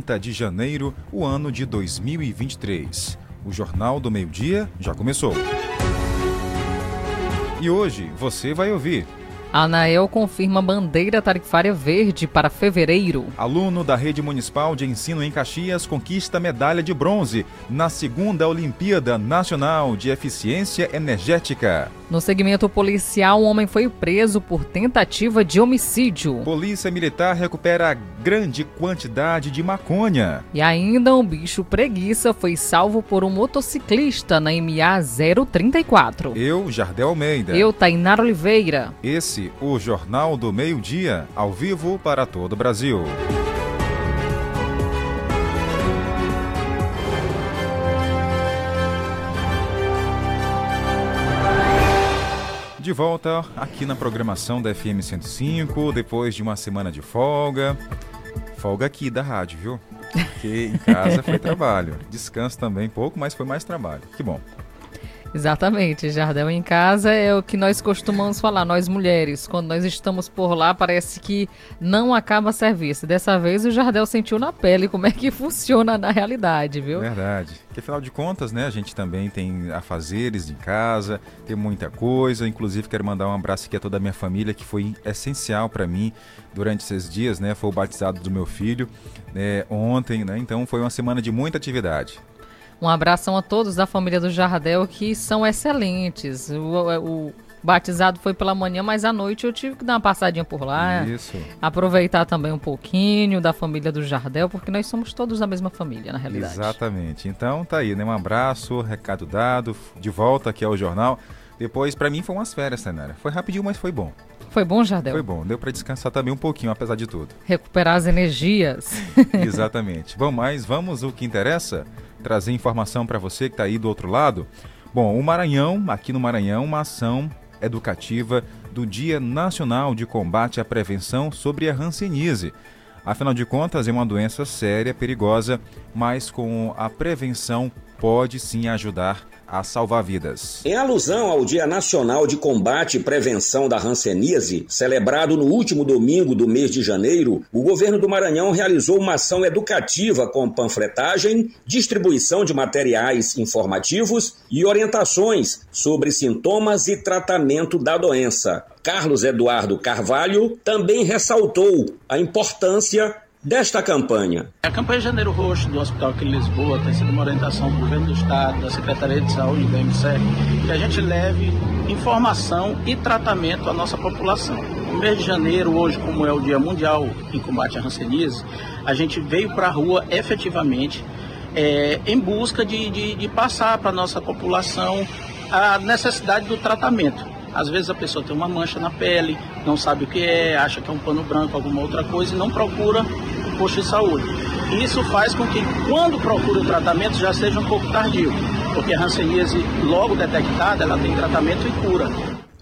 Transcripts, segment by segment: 30 de janeiro, o ano de 2023. O Jornal do Meio-Dia já começou. E hoje você vai ouvir: a Aneel confirma bandeira tarifária verde para fevereiro. Aluno da Rede Municipal de Ensino em Caxias conquista medalha de bronze na segunda Olimpíada Nacional de Eficiência Energética. No segmento policial, um homem foi preso por tentativa de homicídio. Polícia Militar recupera grande quantidade de maconha. E ainda um bicho preguiça foi salvo por um motociclista na MA-034. Eu, Jardel Almeida. Eu, Tainá Oliveira. Esse o Jornal do Meio-Dia, ao vivo para todo o Brasil. De volta aqui na programação da FM 105, depois de uma semana de folga. Folga aqui da rádio, viu? Porque em casa foi trabalho. Descanso também pouco, mas foi mais trabalho. Que bom. Exatamente, Jardel em casa é o que nós costumamos falar, nós mulheres, quando nós estamos por lá parece que não acaba serviço. Dessa vez o Jardel sentiu na pele como é que funciona na realidade, viu? Verdade, porque afinal de contas, né, a gente também tem afazeres em casa, tem muita coisa. Inclusive quero mandar um abraço aqui a toda a minha família, que foi essencial para mim durante esses dias, né, foi o batizado do meu filho ontem, né, então foi uma semana de muita atividade. Um abração a todos da família do Jardel, que são excelentes. O batizado foi pela manhã, mas à noite eu tive que dar uma passadinha por lá. Isso. Aproveitar também um pouquinho da família do Jardel, porque nós somos todos da mesma família, na realidade. Exatamente. Então tá aí, né? Um abraço, recado dado, de volta aqui ao jornal. Depois, pra mim, foi umas férias, Tainara. Foi rapidinho, mas foi bom. Foi bom, Jardel? Foi bom. Deu pra descansar também um pouquinho, apesar de tudo. Recuperar as energias. Exatamente. Bom, mas vamos ao que interessa. Trazer informação para você que está aí do outro lado. Bom, o Maranhão, aqui no Maranhão, uma ação educativa do Dia Nacional de Combate à Prevenção sobre a Hanseníase. Afinal de contas, é uma doença séria, perigosa, mas com a prevenção pode sim ajudar a salvar vidas. Em alusão ao Dia Nacional de Combate e Prevenção da Hanseníase, celebrado no último domingo do mês de janeiro, o governo do Maranhão realizou uma ação educativa com panfletagem, distribuição de materiais informativos e orientações sobre sintomas e tratamento da doença. Carlos Eduardo Carvalho também ressaltou a importância desta campanha. A campanha Janeiro Roxo do Hospital aqui em Lisboa tem sido uma orientação do Governo do Estado, da Secretaria de Saúde, da MCE, que a gente leve informação e tratamento à nossa população. No mês de janeiro, hoje, como é o Dia Mundial em Combate à Hanseníase, a gente veio para a rua efetivamente em busca de passar para a nossa população a necessidade do tratamento. Às vezes a pessoa tem uma mancha na pele, não sabe o que é, acha que é um pano branco, alguma outra coisa, e não procura o posto de saúde. E isso faz com que, quando procura o tratamento, já seja um pouco tardio, porque a hanseníase, logo detectada, ela tem tratamento e cura.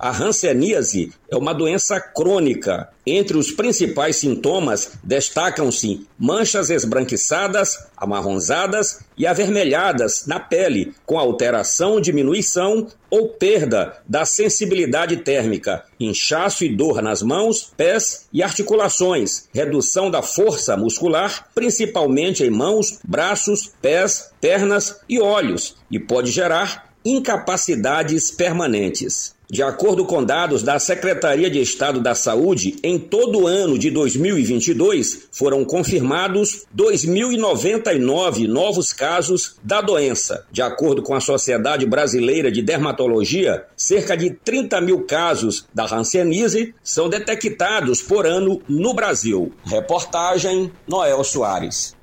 A hanseníase é uma doença crônica. Entre os principais sintomas destacam-se manchas esbranquiçadas, amarronzadas e avermelhadas na pele, com alteração, diminuição ou perda da sensibilidade térmica, inchaço e dor nas mãos, pés e articulações, redução da força muscular, principalmente em mãos, braços, pés, pernas e olhos, e pode gerar incapacidades permanentes. De acordo com dados da Secretaria de Estado da Saúde, em todo o ano de 2022, foram confirmados 2.099 novos casos da doença. De acordo com a Sociedade Brasileira de Dermatologia, cerca de 30 mil casos da hanseníase são detectados por ano no Brasil. Reportagem Noel Soares.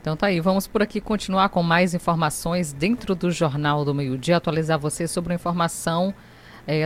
Então tá aí, vamos por aqui continuar com mais informações dentro do Jornal do Meio-Dia, atualizar você sobre a informação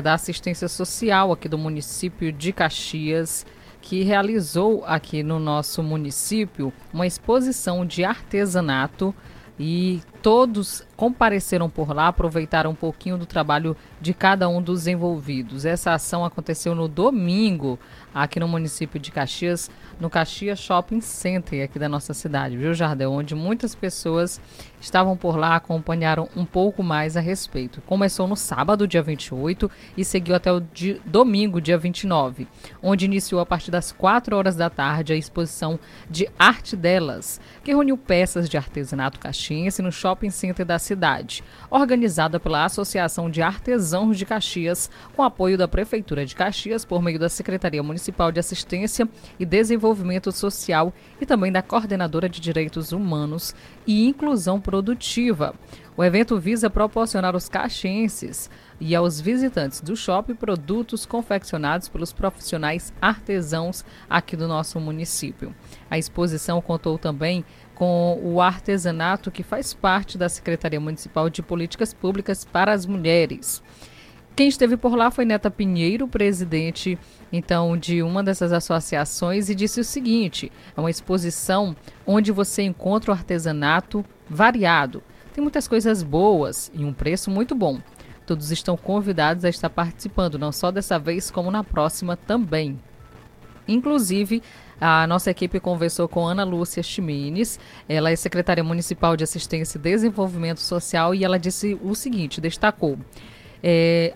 da assistência social aqui do município de Caxias, que realizou aqui no nosso município uma exposição de artesanato e Todos compareceram por lá, aproveitaram um pouquinho do trabalho de cada um dos envolvidos. Essa ação aconteceu no domingo, aqui no município de Caxias, no Caxias Shopping Center, aqui da nossa cidade, viu, Jardel? Onde muitas pessoas estavam por lá, acompanharam um pouco mais a respeito. Começou no sábado, dia 28, e seguiu até o domingo, dia 29, onde iniciou a partir das 4 horas da tarde a exposição de Arte Delas, que reuniu peças de artesanato caxiense no Shopping Center da cidade, organizada pela Associação de Artesãos de Caxias, com apoio da Prefeitura de Caxias por meio da Secretaria Municipal de Assistência e Desenvolvimento Social e também da Coordenadora de Direitos Humanos e Inclusão Produtiva. O evento visa proporcionar aos caxienses e aos visitantes do shopping produtos confeccionados pelos profissionais artesãos aqui do nosso município. A exposição contou também com o artesanato que faz parte da Secretaria Municipal de Políticas Públicas para as Mulheres. Quem esteve por lá foi Neta Pinheiro, presidente, então, de uma dessas associações, e disse o seguinte: é uma exposição onde você encontra o artesanato variado. Tem muitas coisas boas e um preço muito bom. Todos estão convidados a estar participando, não só dessa vez, como na próxima também. Inclusive, a nossa equipe conversou com Ana Lúcia Chiminis, ela é secretária municipal de Assistência e Desenvolvimento Social, e ela disse o seguinte, destacou,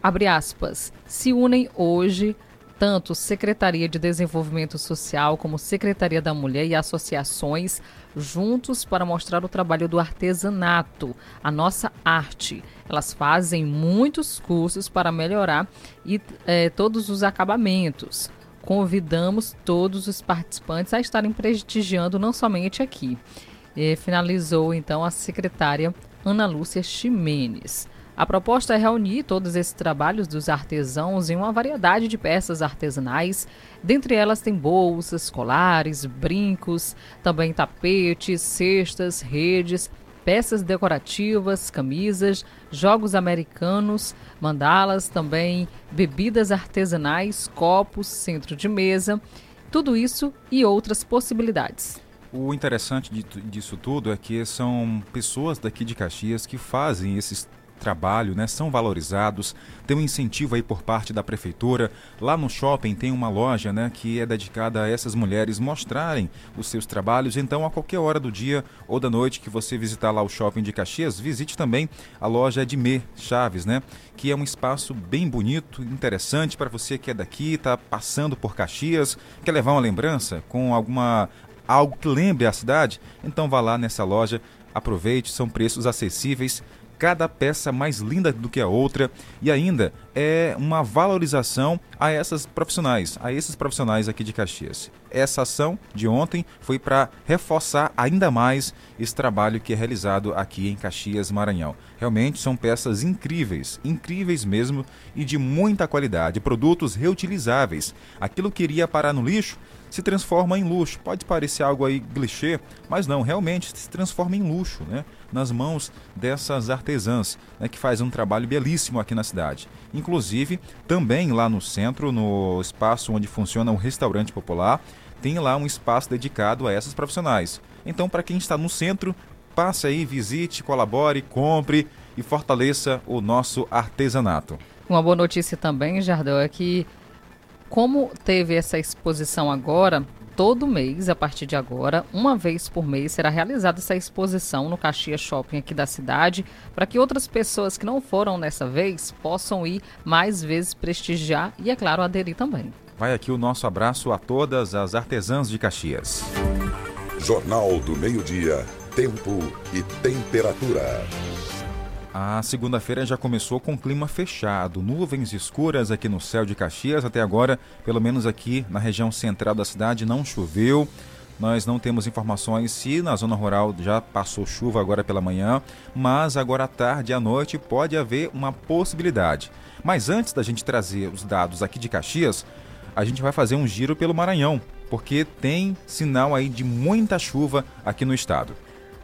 abre aspas, se unem hoje tanto Secretaria de Desenvolvimento Social como Secretaria da Mulher e associações juntos para mostrar o trabalho do artesanato, a nossa arte. Elas fazem muitos cursos para melhorar e todos os acabamentos. Convidamos todos os participantes a estarem prestigiando não somente aqui. E finalizou então a secretária Ana Lúcia Chiminis. A proposta é reunir todos esses trabalhos dos artesãos em uma variedade de peças artesanais. Dentre elas tem bolsas, colares, brincos, também tapetes, cestas, redes, peças decorativas, camisas, jogos americanos, mandalas, também bebidas artesanais, copos, centro de mesa, tudo isso e outras possibilidades. O interessante disso tudo é que são pessoas daqui de Caxias que fazem esses trabalho, né? São valorizados, tem um incentivo aí por parte da prefeitura. Lá no shopping tem uma loja, né, que é dedicada a essas mulheres mostrarem os seus trabalhos. Então, a qualquer hora do dia ou da noite que você visitar lá o shopping de Caxias, visite também a loja Edmê Chaves, né, que é um espaço bem bonito, interessante para você que é daqui, está passando por Caxias, quer levar uma lembrança com algo que lembre a cidade. Então, vá lá nessa loja, aproveite, são preços acessíveis. Cada peça mais linda do que a outra e ainda é uma valorização a esses profissionais aqui de Caxias. Essa ação de ontem foi para reforçar ainda mais esse trabalho que é realizado aqui em Caxias, Maranhão. Realmente são peças incríveis, incríveis mesmo, e de muita qualidade, produtos reutilizáveis. Aquilo que iria parar no lixo se transforma em luxo. Pode parecer algo aí clichê, mas não, realmente se transforma em luxo, né? Nas mãos dessas artesãs, né, que fazem um trabalho belíssimo aqui na cidade. Inclusive, também lá no centro, no espaço onde funciona um restaurante popular, tem lá um espaço dedicado a essas profissionais. Então, para quem está no centro, passe aí, visite, colabore, compre e fortaleça o nosso artesanato. Uma boa notícia também, Jardel, é que como teve essa exposição agora, todo mês, a partir de agora, uma vez por mês, será realizada essa exposição no Caxias Shopping aqui da cidade, para que outras pessoas que não foram nessa vez possam ir mais vezes prestigiar e, é claro, aderir também. Vai aqui o nosso abraço a todas as artesãs de Caxias. Jornal do Meio-Dia, Tempo e Temperatura. A segunda-feira já começou com clima fechado, nuvens escuras aqui no céu de Caxias. Até agora, pelo menos aqui na região central da cidade, não choveu. Nós não temos informações se na zona rural já passou chuva agora pela manhã, mas agora à tarde e à noite pode haver uma possibilidade. Mas antes da gente trazer os dados aqui de Caxias, a gente vai fazer um giro pelo Maranhão, porque tem sinal aí de muita chuva aqui no estado.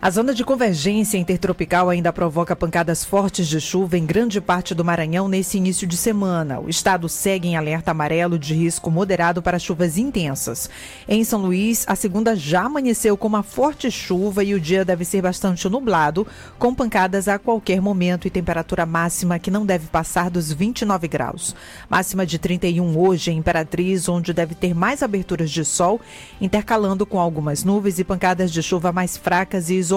A zona de convergência intertropical ainda provoca pancadas fortes de chuva em grande parte do Maranhão nesse início de semana. O estado segue em alerta amarelo de risco moderado para chuvas intensas. Em São Luís, a segunda já amanheceu com uma forte chuva e o dia deve ser bastante nublado, com pancadas a qualquer momento e temperatura máxima que não deve passar dos 29 graus. Máxima de 31 hoje em Imperatriz, onde deve ter mais aberturas de sol, intercalando com algumas nuvens e pancadas de chuva mais fracas e isoladas.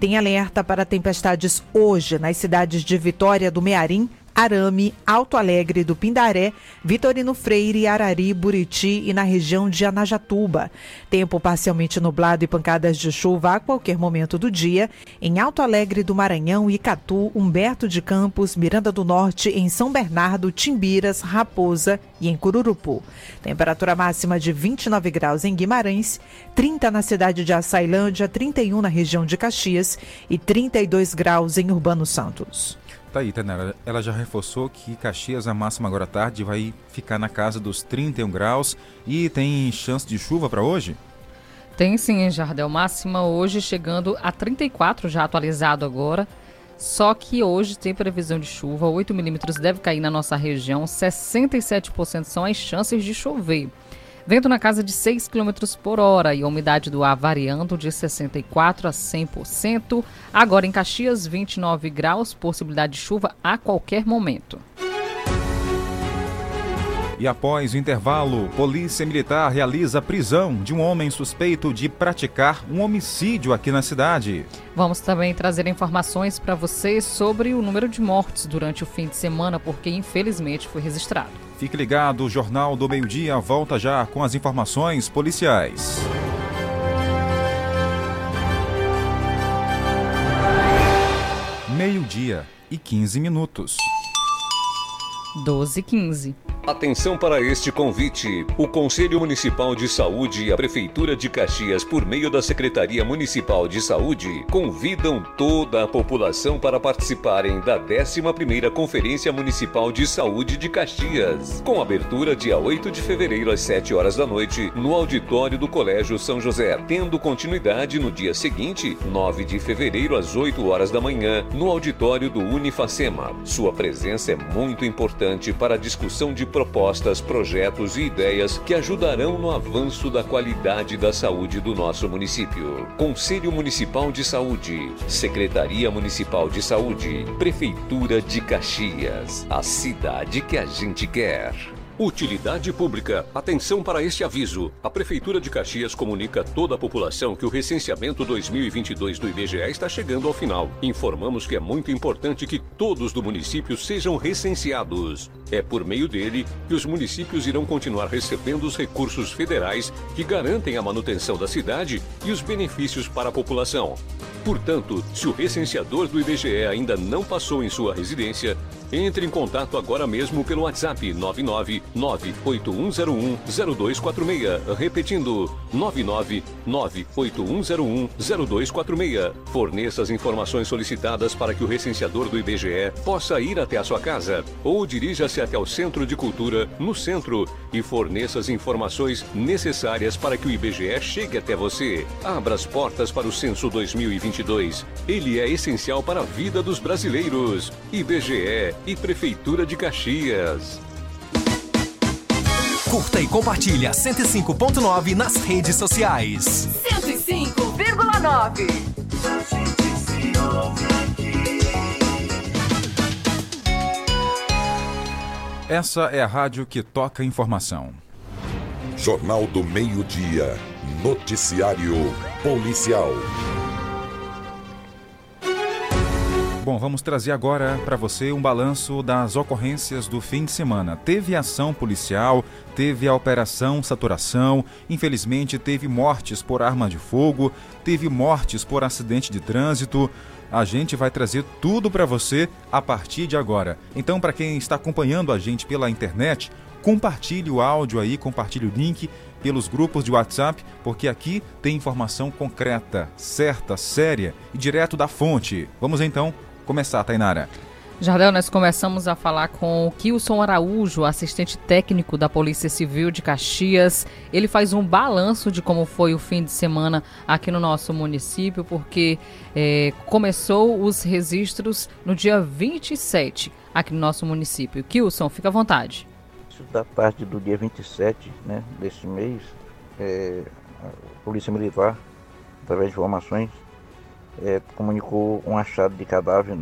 Tem alerta para tempestades hoje nas cidades de Vitória do Mearim, Arame, Alto Alegre do Pindaré, Vitorino Freire, Arari, Buriti e na região de Anajatuba. Tempo parcialmente nublado e pancadas de chuva a qualquer momento do dia em Alto Alegre do Maranhão, Icatu, Humberto de Campos, Miranda do Norte, em São Bernardo, Timbiras, Raposa e em Cururupu. Temperatura máxima de 29 graus em Guimarães, 30 na cidade de Açailândia, 31 na região de Caxias e 32 graus em Urbano Santos. Tá aí, Tainara. Ela já reforçou que Caxias, a máxima agora à tarde, vai ficar na casa dos 31 graus e tem chance de chuva para hoje? Tem sim, Jardel. Máxima hoje chegando a 34, já atualizado agora. Só que hoje tem previsão de chuva, 8 milímetros deve cair na nossa região, 67% são as chances de chover. Vento na casa de 6 km por hora e a umidade do ar variando de 64% a 100%. Agora em Caxias, 29 graus, possibilidade de chuva a qualquer momento. E após o intervalo, Polícia Militar realiza a prisão de um homem suspeito de praticar um homicídio aqui na cidade. Vamos também trazer informações para vocês sobre o número de mortes durante o fim de semana, porque infelizmente foi registrado. Fique ligado, o Jornal do Meio-Dia volta já com as informações policiais. Meio-dia e 15 minutos. 12h15. Atenção para este convite. O Conselho Municipal de Saúde e a Prefeitura de Caxias, por meio da Secretaria Municipal de Saúde, convidam toda a população para participarem da 11ª Conferência Municipal de Saúde de Caxias, com abertura dia 8 de fevereiro às 7 horas da noite, no auditório do Colégio São José, tendo continuidade no dia seguinte, 9 de fevereiro às 8 horas da manhã, no auditório do Unifacema. Sua presença é muito importante para a discussão de propostas, projetos e ideias que ajudarão no avanço da qualidade da saúde do nosso município. Conselho Municipal de Saúde, Secretaria Municipal de Saúde, Prefeitura de Caxias, a cidade que a gente quer. Utilidade pública. Atenção para este aviso. A Prefeitura de Caxias comunica a toda a população que o recenseamento 2022 do IBGE está chegando ao final. Informamos que é muito importante que todos do município sejam recenseados. É por meio dele que os municípios irão continuar recebendo os recursos federais que garantem a manutenção da cidade e os benefícios para a população. Portanto, se o recenseador do IBGE ainda não passou em sua residência, entre em contato agora mesmo pelo WhatsApp 99981010246. Repetindo, 99981010246. Forneça as informações solicitadas para que o recenseador do IBGE possa ir até a sua casa ou dirija-se até o Centro de Cultura, no centro, e forneça as informações necessárias para que o IBGE chegue até você. Abra as portas para o Censo 2022. Ele é essencial para a vida dos brasileiros. IBGE e Prefeitura de Caxias. Curta e compartilha 105.9 nas redes sociais. 105,9. A gente se ouve aqui. Essa é a rádio que toca informação. Jornal do Meio-Dia. Noticiário policial. Bom, vamos trazer agora para você um balanço das ocorrências do fim de semana. Teve ação policial, teve a operação saturação, infelizmente teve mortes por arma de fogo, teve mortes por acidente de trânsito. A gente vai trazer tudo para você a partir de agora. Então, para quem está acompanhando a gente pela internet, compartilhe o áudio aí, compartilhe o link pelos grupos de WhatsApp, porque aqui tem informação concreta, certa, séria e direto da fonte. Vamos então começar, Tainara. Jardel, nós começamos a falar com o Kilson Araújo, assistente técnico da Polícia Civil de Caxias. Ele faz um balanço de como foi o fim de semana aqui no nosso município, porque começou os registros no dia 27 aqui no nosso município. Kilson, fica à vontade. Da parte do dia 27, né, deste mês, a Polícia Militar, através de informações, comunicou um achado de cadáver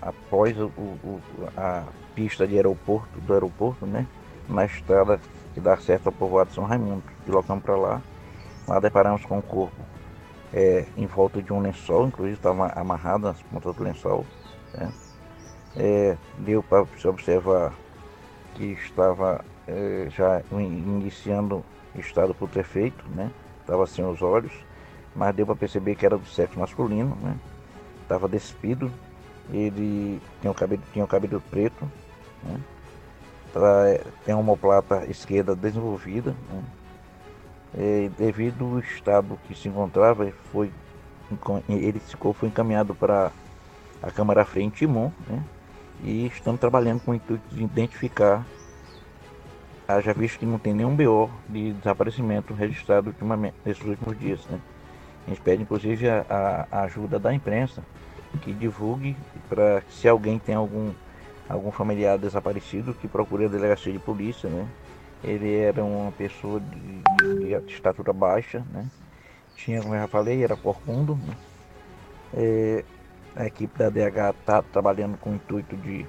após a pista de aeroporto, né, na estrada que dá acesso ao povoado de São Raimundo. Deslocamos para lá deparamos com o corpo em volta de um lençol, inclusive estava amarrado as pontas do lençol, né. Deu para se observar que estava já iniciando estado putrefeito, né, estava sem os olhos, mas deu para perceber que era do sexo masculino, né, estava despido. Ele tinha o cabelo preto, né? Tem a omoplata esquerda desenvolvida, né? Devido ao estado que se encontrava, ele foi encaminhado para a Câmara Fria em Timon, né? E estamos trabalhando com o intuito de identificar, já visto que não tem nenhum BO de desaparecimento registrado ultimamente, nesses últimos dias, né? A gente pede inclusive a ajuda da imprensa, que divulgue, para que se alguém tem algum familiar desaparecido, que procure a delegacia de polícia, né? Ele era uma pessoa de estatura baixa, né? Tinha, como eu já falei, era corcunda, né? A equipe da DH está trabalhando com o intuito de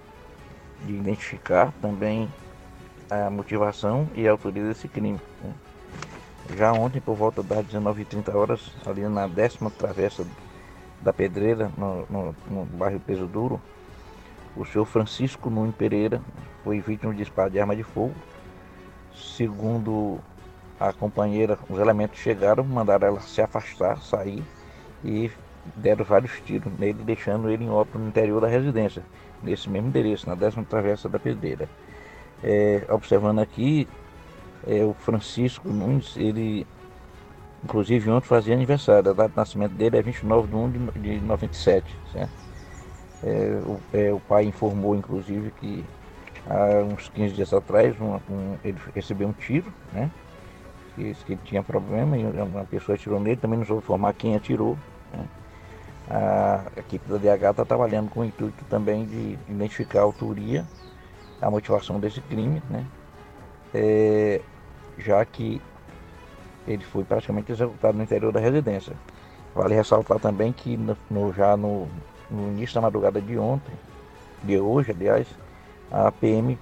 identificar também a motivação e a autoria desse crime, né? Já ontem, por volta das 19h30, ali na 10ª travessa da Pedreira, no bairro Teso Duro, o senhor Francisco Nunes Pereira foi vítima de disparo de arma de fogo. Segundo a companheira, os elementos chegaram, mandaram ela se afastar, sair, e deram vários tiros nele, deixando ele em óbito no interior da residência, nesse mesmo endereço, na 10ª travessa da Pedreira. Observando aqui, o Francisco Nunes, ele... Inclusive, ontem fazia aniversário, a data de nascimento dele é 29/1/97, certo? O pai informou, inclusive, que há uns 15 dias atrás ele recebeu um tiro, né? Que ele tinha problema e uma pessoa atirou nele, também não soube informar quem atirou, né? A equipe da DH está trabalhando com o intuito também de identificar a autoria, a motivação desse crime, né? Já que ele foi praticamente executado no interior da residência. Vale ressaltar também que já no início da madrugada de hoje, a PM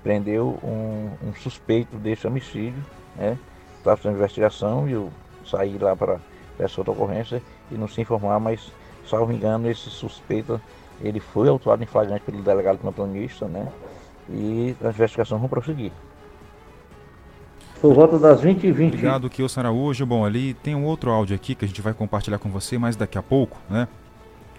prendeu um suspeito desse homicídio, né? Estava fazendo investigação e eu saí lá para essa outra ocorrência e não se informar, mas, salvo engano, esse suspeito, ele foi autuado em flagrante pelo delegado plantonista, né? E as investigações vão prosseguir. Por volta das 20h20. Obrigado, Kilson Araújo. Bom, ali tem um outro áudio aqui que a gente vai compartilhar com você, mas daqui a pouco, né?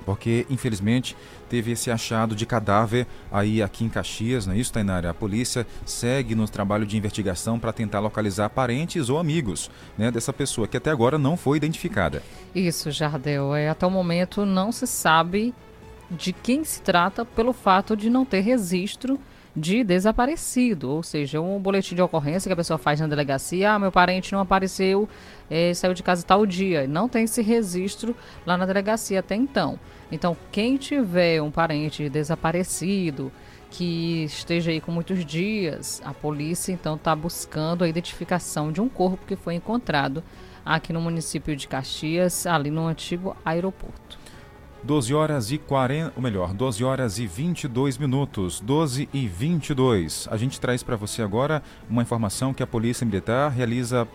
Porque, infelizmente, teve esse achado de cadáver aí aqui em Caxias, não é isso, Tainá? A polícia segue no trabalho de investigação para tentar localizar parentes ou amigos, né, dessa pessoa, que até agora não foi identificada. Isso, Jardel. Até o momento não se sabe de quem se trata pelo fato de não ter registro de desaparecido, ou seja, um boletim de ocorrência que a pessoa faz na delegacia, meu parente não apareceu, saiu de casa tal dia, não tem esse registro lá na delegacia até então. Então, quem tiver um parente desaparecido, que esteja aí com muitos dias, a polícia então está buscando a identificação de um corpo que foi encontrado aqui no município de Caxias, ali no antigo aeroporto. 12 horas e 22 minutos, 12h22. A gente traz para você agora uma informação que a Polícia Militar realizou a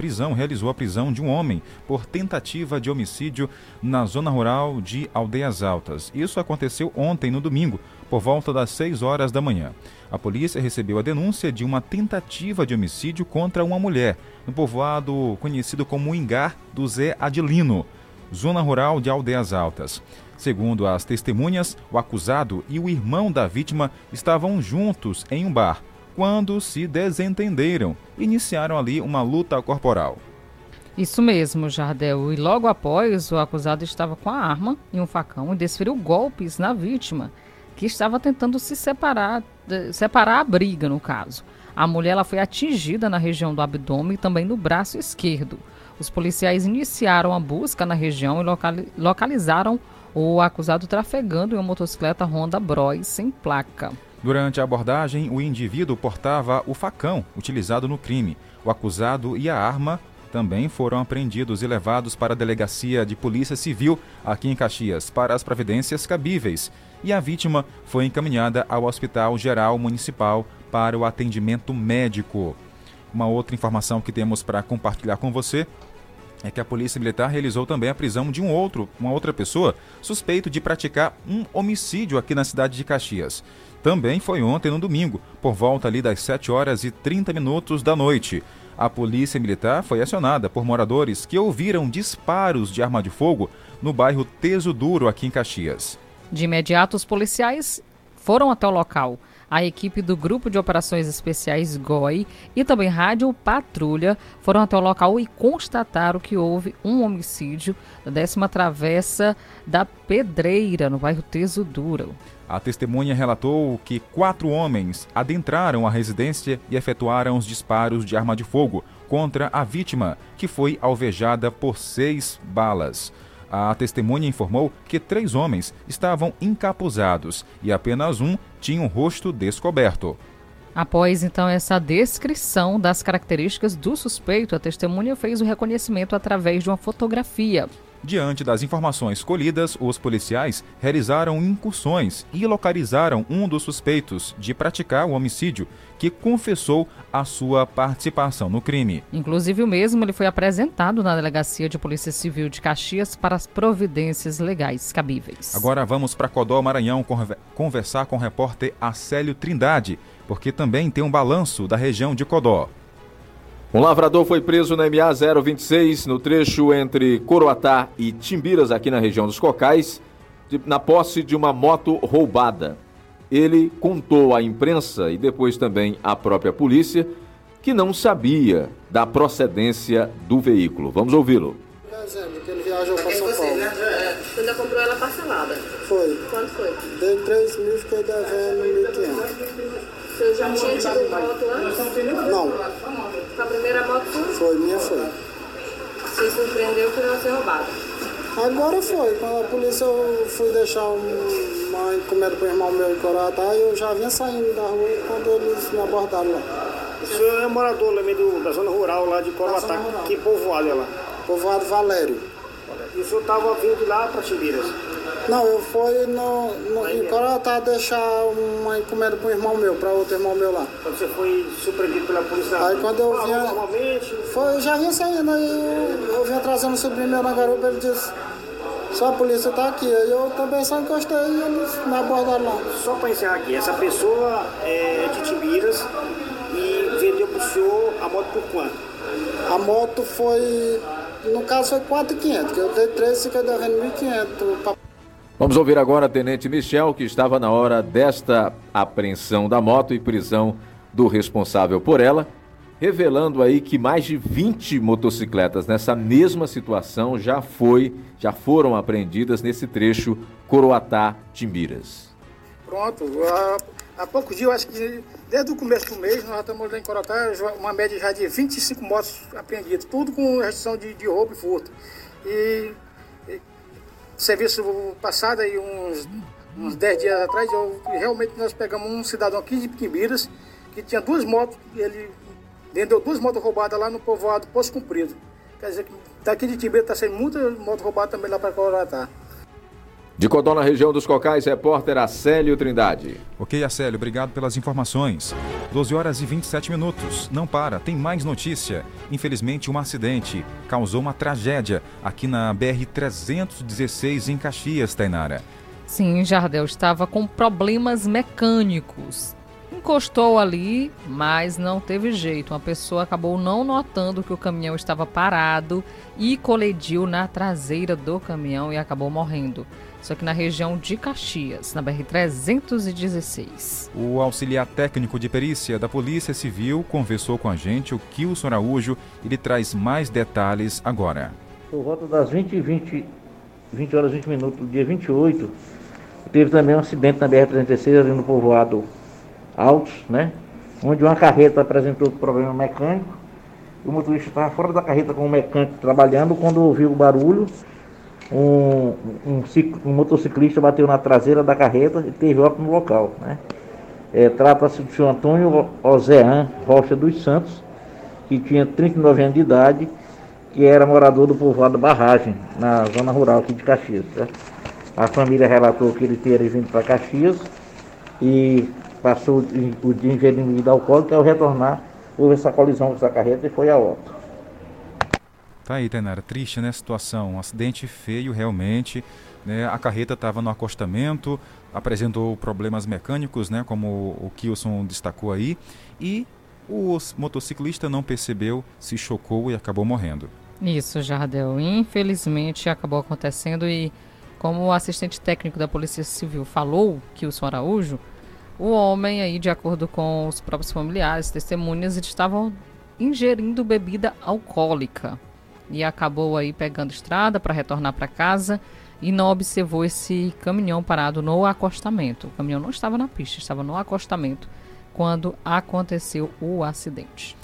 prisão de um homem por tentativa de homicídio na zona rural de Aldeias Altas. Isso aconteceu ontem, no domingo, por volta das 6h da manhã. A polícia recebeu a denúncia de uma tentativa de homicídio contra uma mulher, no povoado conhecido como Ingar do Zé Adelino, zona rural de Aldeias Altas. Segundo as testemunhas, o acusado e o irmão da vítima estavam juntos em um bar, quando se desentenderam e iniciaram ali uma luta corporal. Isso mesmo, Jardel. E logo após, o acusado estava com a arma e um facão e desferiu golpes na vítima, que estava tentando se separar a briga, no caso. A mulher ela foi atingida na região do abdômen e também no braço esquerdo. Os policiais iniciaram a busca na região e localizaram o acusado trafegando em uma motocicleta Honda Bros sem placa. Durante a abordagem, o indivíduo portava o facão utilizado no crime. O acusado e a arma também foram apreendidos e levados para a Delegacia de Polícia Civil aqui em Caxias para as providências cabíveis. E a vítima foi encaminhada ao Hospital Geral Municipal para o atendimento médico. Uma outra informação que temos para compartilhar com você é que a Polícia Militar realizou também a prisão de uma outra pessoa suspeito de praticar um homicídio aqui na cidade de Caxias. Também foi ontem, no domingo, por volta ali das 7h30 da noite. A Polícia Militar foi acionada por moradores que ouviram disparos de arma de fogo no bairro Teso Duro, aqui em Caxias. De imediato, os policiais foram até o local. A equipe do Grupo de Operações Especiais GOI e também Rádio Patrulha foram até o local e constataram que houve um homicídio na 10ª Travessa da Pedreira, no bairro Teso Duro. A testemunha relatou que 4 homens adentraram a residência e efetuaram os disparos de arma de fogo contra a vítima, que foi alvejada por 6 balas. A testemunha informou que 3 homens estavam encapuzados e apenas um tinha o rosto descoberto. Após, então, essa descrição das características do suspeito, a testemunha fez o reconhecimento através de uma fotografia. Diante das informações colhidas, os policiais realizaram incursões e localizaram um dos suspeitos de praticar o homicídio, que confessou a sua participação no crime. Inclusive, o mesmo ele foi apresentado na Delegacia de Polícia Civil de Caxias para as providências legais cabíveis. Agora vamos para Codó, Maranhão, conversar com o repórter Acélio Trindade, porque também tem um balanço da região de Codó. Um lavrador foi preso na MA-026, no trecho entre Coroatá e Timbiras, aqui na região dos Cocais, na posse de uma moto roubada. Ele contou à imprensa e depois também à própria polícia que não sabia da procedência do veículo. Vamos ouvi-lo. Que ele viajou para São Paulo. Ainda comprou ela parcelada. Foi. Quanto foi? Dei 3.000, fiquei devendo 1.500. Você já tinha tido moto antes? Não. A primeira moto foi? Foi, minha foi. Você surpreendeu por não ser roubado? Agora foi. Quando a polícia eu fui deixar uma encomenda para o irmão meu em Coroatá, eu já vinha saindo da rua quando eles me abordaram lá. O senhor é morador da zona rural lá de Coroatá, que povoado é lá? Povoado Valério. E o senhor estava vindo lá para Timbiras? Não, eu fui em Coroatá deixar uma encomenda para um irmão meu, para outro irmão meu lá. Quando você foi surpreendido pela polícia? Aí quando eu vinha, já vinha saindo, aí eu vinha trazendo o sobrinho meu na garupa, ele disse, só a polícia está aqui. Aí eu também só encostei e eles me abordaram lá. Só para encerrar aqui, essa pessoa é de Timbiras e vendeu para o senhor a moto por quanto? A moto foi, no caso foi 4.500, que eu dei 3 e que eu dei 1.500. Vamos ouvir agora o Tenente Michel, que estava na hora desta apreensão da moto e prisão do responsável por ela, revelando aí que mais de 20 motocicletas nessa mesma situação já foram apreendidas nesse trecho Coroatá-Timbiras. Pronto, há poucos dias, eu acho que desde o começo do mês, nós estamos lá em Coroatá, uma média já de 25 motos apreendidas, tudo com restrição de roubo e furto. Serviço passado, aí uns 10 dias atrás, realmente nós pegamos um cidadão aqui de Timbiras, que tinha 2 motos, ele vendeu 2 motos roubadas lá no povoado Poço Comprido. Quer dizer, que daqui de Timbiras está sendo muita moto roubada também lá para Coroatá. De Codó, na região dos Cocais, repórter Acélio Trindade. Ok, Acélio, obrigado pelas informações. 12h27. Não para, tem mais notícia. Infelizmente, um acidente causou uma tragédia aqui na BR-316 em Caxias, Tainara. Sim, Jardel, estava com problemas mecânicos. encostou ali, mas não teve jeito. Uma pessoa acabou não notando que o caminhão estava parado e colidiu na traseira do caminhão e acabou morrendo. Só que na região de Caxias, na BR-316. O auxiliar técnico de perícia da Polícia Civil conversou com a gente, o Kilson Araújo. Ele traz mais detalhes agora. Por volta das 20 horas e 20 minutos, do dia 28, teve também um acidente na BR-316, ali no povoado Altos, né? Onde uma carreta apresentou problema mecânico. O motorista estava fora da carreta com o mecânico trabalhando. Quando ouviu o barulho, um motociclista bateu na traseira da carreta e teve óbito no local, né? Trata-se do senhor Antônio Ozean Rocha dos Santos, que tinha 39 anos de idade, que era morador do povoado Barragem, na zona rural aqui de Caxias, né? A família relatou que ele teria vindo para Caxias e passou o dia ingerindo bebida alcoólica. Ao retornar, houve essa colisão com essa carreta e foi a óbito. Tá aí, Tainara, triste, né, situação, um acidente feio realmente, né? A carreta estava no acostamento, apresentou problemas mecânicos, né, como o Kilson destacou aí, e o motociclista não percebeu, se chocou e acabou morrendo. Isso, Jardel, infelizmente acabou acontecendo, e como o assistente técnico da Polícia Civil falou, Kilson Araújo, o homem aí, de acordo com os próprios familiares, testemunhas, eles estavam ingerindo bebida alcoólica. E acabou aí pegando estrada para retornar para casa e não observou esse caminhão parado no acostamento. O caminhão não estava na pista, estava no acostamento quando aconteceu o acidente.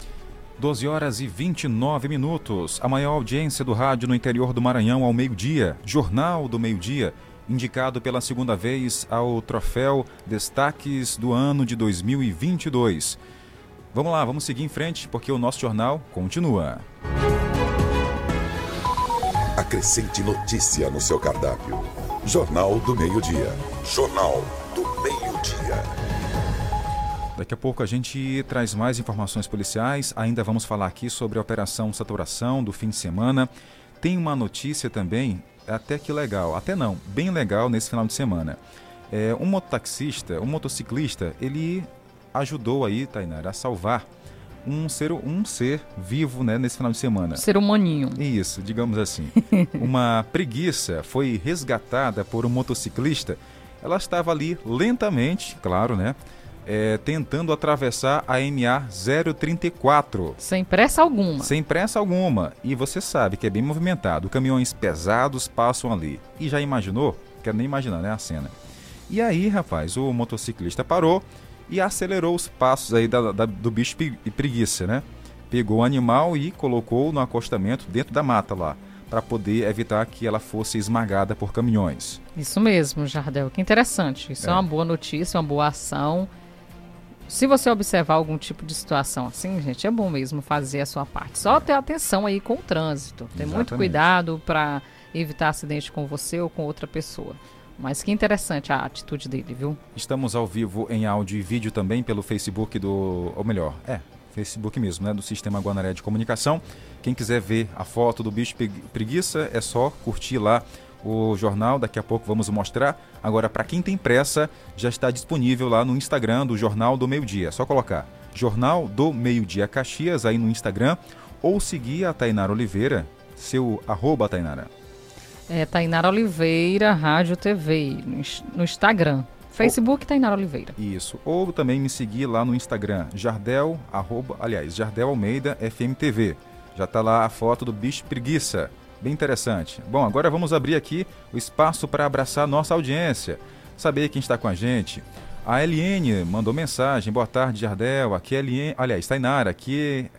12 horas e 29 minutos. A maior audiência do rádio no interior do Maranhão ao meio-dia. Jornal do Meio-Dia, indicado pela segunda vez ao troféu Destaques do ano de 2022. Vamos lá, vamos seguir em frente porque o nosso jornal continua. Acrescente notícia no seu cardápio. Jornal do Meio-Dia. Jornal do Meio-Dia. Daqui a pouco a gente traz mais informações policiais. Ainda vamos falar aqui sobre a Operação Saturação do fim de semana. Tem uma notícia também, até que legal, até não, bem legal nesse final de semana. Um mototaxista, um motociclista, ele ajudou aí, Tainara, a salvar um ser vivo, né, nesse final de semana. Ser humaninho. Isso, digamos assim. Uma preguiça foi resgatada por um motociclista. Ela estava ali lentamente, claro, né, tentando atravessar a MA-034. Sem pressa alguma. Sem pressa alguma. E você sabe que é bem movimentado. Caminhões pesados passam ali. E já imaginou? Quero nem imaginar, né, a cena. E aí, rapaz, o motociclista parou e acelerou os passos aí do bicho preguiça, né? Pegou o animal e colocou no acostamento dentro da mata lá, para poder evitar que ela fosse esmagada por caminhões. Isso mesmo, Jardel, que interessante. Isso é uma boa notícia, uma boa ação. Se você observar algum tipo de situação assim, gente, é bom mesmo fazer a sua parte. Só ter atenção aí com o trânsito. Ter muito cuidado para evitar acidente com você ou com outra pessoa. Mas que interessante a atitude dele, viu? Estamos ao vivo em áudio e vídeo também pelo Facebook Facebook mesmo, né? Do Sistema Guanaré de Comunicação. Quem quiser ver a foto do bicho preguiça, é só curtir lá o jornal. Daqui a pouco vamos mostrar. Agora, para quem tem pressa, já está disponível lá no Instagram do Jornal do Meio-Dia. É só colocar Jornal do Meio-Dia Caxias aí no Instagram ou seguir a Tainá Oliveira, seu arroba Tainara. Tainá Oliveira, Rádio TV, no Instagram. Facebook, Tainá Oliveira. Isso. Ou também me seguir lá no Instagram, Jardel Almeida FM TV. Já está lá a foto do bicho preguiça. Bem interessante. Bom, agora vamos abrir aqui o espaço para abraçar nossa audiência. Saber quem está com a gente. A Eliene mandou mensagem. Boa tarde, Jardel. Aqui é Eliene. Aliás, Tainara, aqui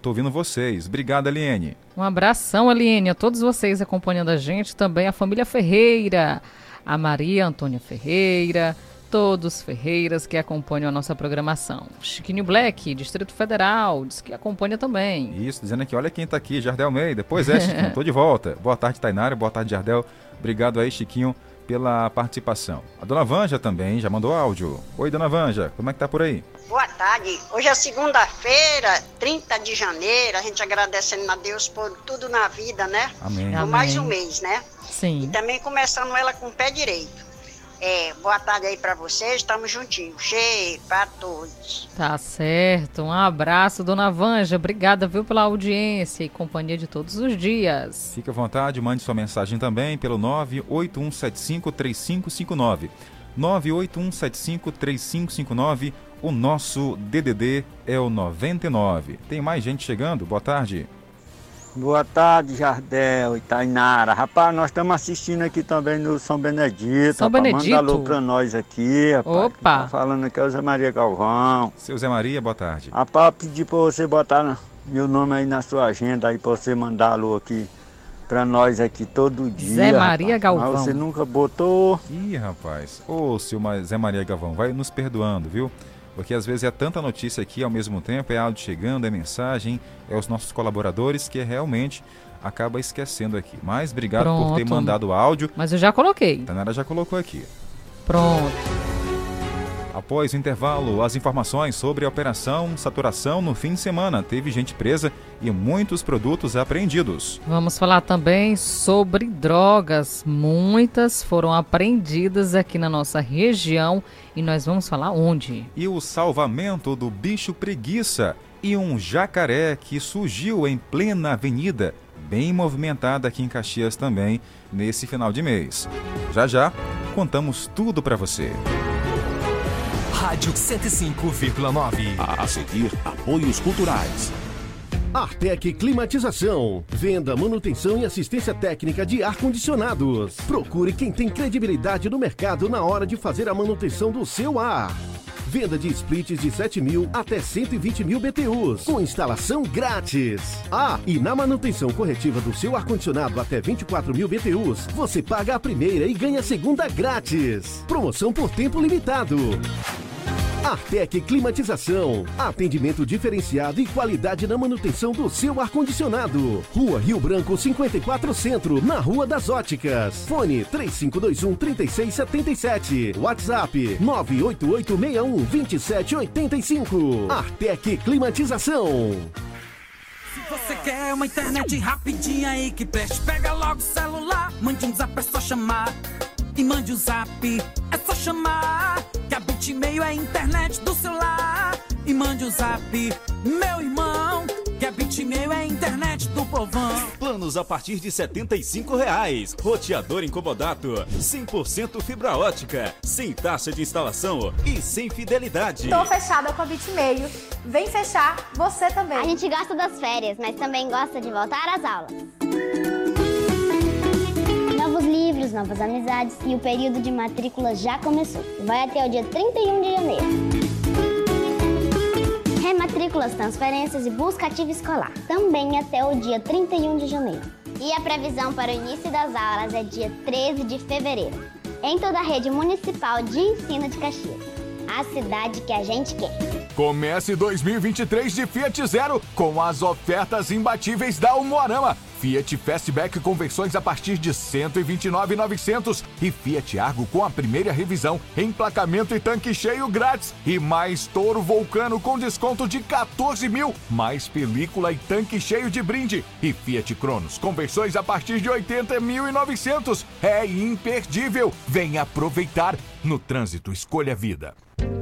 tô ouvindo vocês. Obrigado, Eliene. Um abração, Eliene, a todos vocês acompanhando a gente. Também a família Ferreira, a Maria Antônia Ferreira, todos Ferreiras que acompanham a nossa programação. Chiquinho Black, Distrito Federal, diz que acompanha também. Isso, dizendo aqui, olha quem está aqui, Jardel Almeida. Pois é, Chiquinho, tô de volta. Boa tarde, Tainara. Boa tarde, Jardel. Obrigado aí, Chiquinho, pela participação. A Dona Vanja também já mandou áudio. Oi, Dona Vanja, como é que tá por aí? Boa tarde. Hoje é segunda-feira, 30 de janeiro, a gente agradecendo a Deus por tudo na vida, né? Amém. Por mais um mês, né? Sim. E também começando ela com o pé direito. Boa tarde aí para vocês, estamos juntinhos, cheio para todos. Tá certo, um abraço, dona Vanja, obrigada, viu, pela audiência e companhia de todos os dias. Fique à vontade, mande sua mensagem também pelo 981753559, 981753559, o nosso DDD é o 99. Tem mais gente chegando, boa tarde. Boa tarde, Jardel e Tainara. Rapaz, nós estamos assistindo aqui também no São Benedito. São Benedito. Manda alô pra nós aqui, rapaz. Opa. Tá falando aqui é o Zé Maria Galvão. Seu Zé Maria, boa tarde. Rapaz, pedi pra você botar meu nome aí na sua agenda, aí pra você mandar alô aqui pra nós aqui todo dia. Zé Maria, rapaz. Galvão. Mas você nunca botou. Ih, rapaz. Ô, seu Zé Maria Galvão, vai nos perdoando, viu? Porque às vezes é tanta notícia aqui ao mesmo tempo, é áudio chegando, é mensagem, é os nossos colaboradores que realmente acaba esquecendo aqui. Mas obrigado por ter mandado áudio. Mas eu já coloquei. A Tainara já colocou aqui. Pronto. Após o intervalo, as informações sobre a operação saturação no fim de semana. Teve gente presa e muitos produtos apreendidos. Vamos falar também sobre drogas. Muitas foram apreendidas aqui na nossa região. E nós vamos falar onde? E o salvamento do bicho preguiça e um jacaré que surgiu em plena avenida, bem movimentada aqui em Caxias também, nesse final de mês. Já já, contamos tudo para você. Rádio 105,9. A seguir, apoios culturais. Artec Climatização. Venda, manutenção e assistência técnica de ar-condicionados. Procure quem tem credibilidade no mercado na hora de fazer a manutenção do seu ar. Venda de splits de 7.000 até 120.000 BTUs, com instalação grátis. Ah, e na manutenção corretiva do seu ar-condicionado até 24.000 BTUs, você paga a primeira e ganha a segunda grátis. Promoção por tempo limitado. Artec Climatização. Atendimento diferenciado e qualidade na manutenção do seu ar-condicionado. Rua Rio Branco 54 Centro, na Rua das Óticas. Fone 3521-3677. WhatsApp 98861-2785. Artec Climatização. Se você quer uma internet rapidinha aí que preste, pega logo o celular. Mande um zap, é só chamar. E mande um zap, é só chamar. Que a Bitmail é a internet do celular. E mande o zap, meu irmão, que a Bitmail é a internet do povão. Planos a partir de R$ 75,00. Roteador incomodato, 100% fibra ótica, sem taxa de instalação e sem fidelidade. Tô fechada com a Bitmail. Vem fechar você também. A gente gosta das férias, mas também gosta de voltar às aulas. Novos livros, novas amizades e o período de matrícula já começou. Vai até o dia 31 de janeiro. Rematrículas, transferências e busca ativa escolar. Também até o dia 31 de janeiro. E a previsão para o início das aulas é dia 13 de fevereiro. Em toda a Rede Municipal de Ensino de Caxias. A cidade que a gente quer. Comece 2023 de Fiat Zero com as ofertas imbatíveis da Umuarama. Fiat Fastback com versões a partir de R$ 129.900 e Fiat Argo com a primeira revisão, emplacamento e tanque cheio grátis. E mais Toro Vulcano com desconto de R$ 14.000, mais película e tanque cheio de brinde. E Fiat Cronos com versões a partir de R$ 80.900. É imperdível, vem aproveitar. No trânsito, escolha a vida.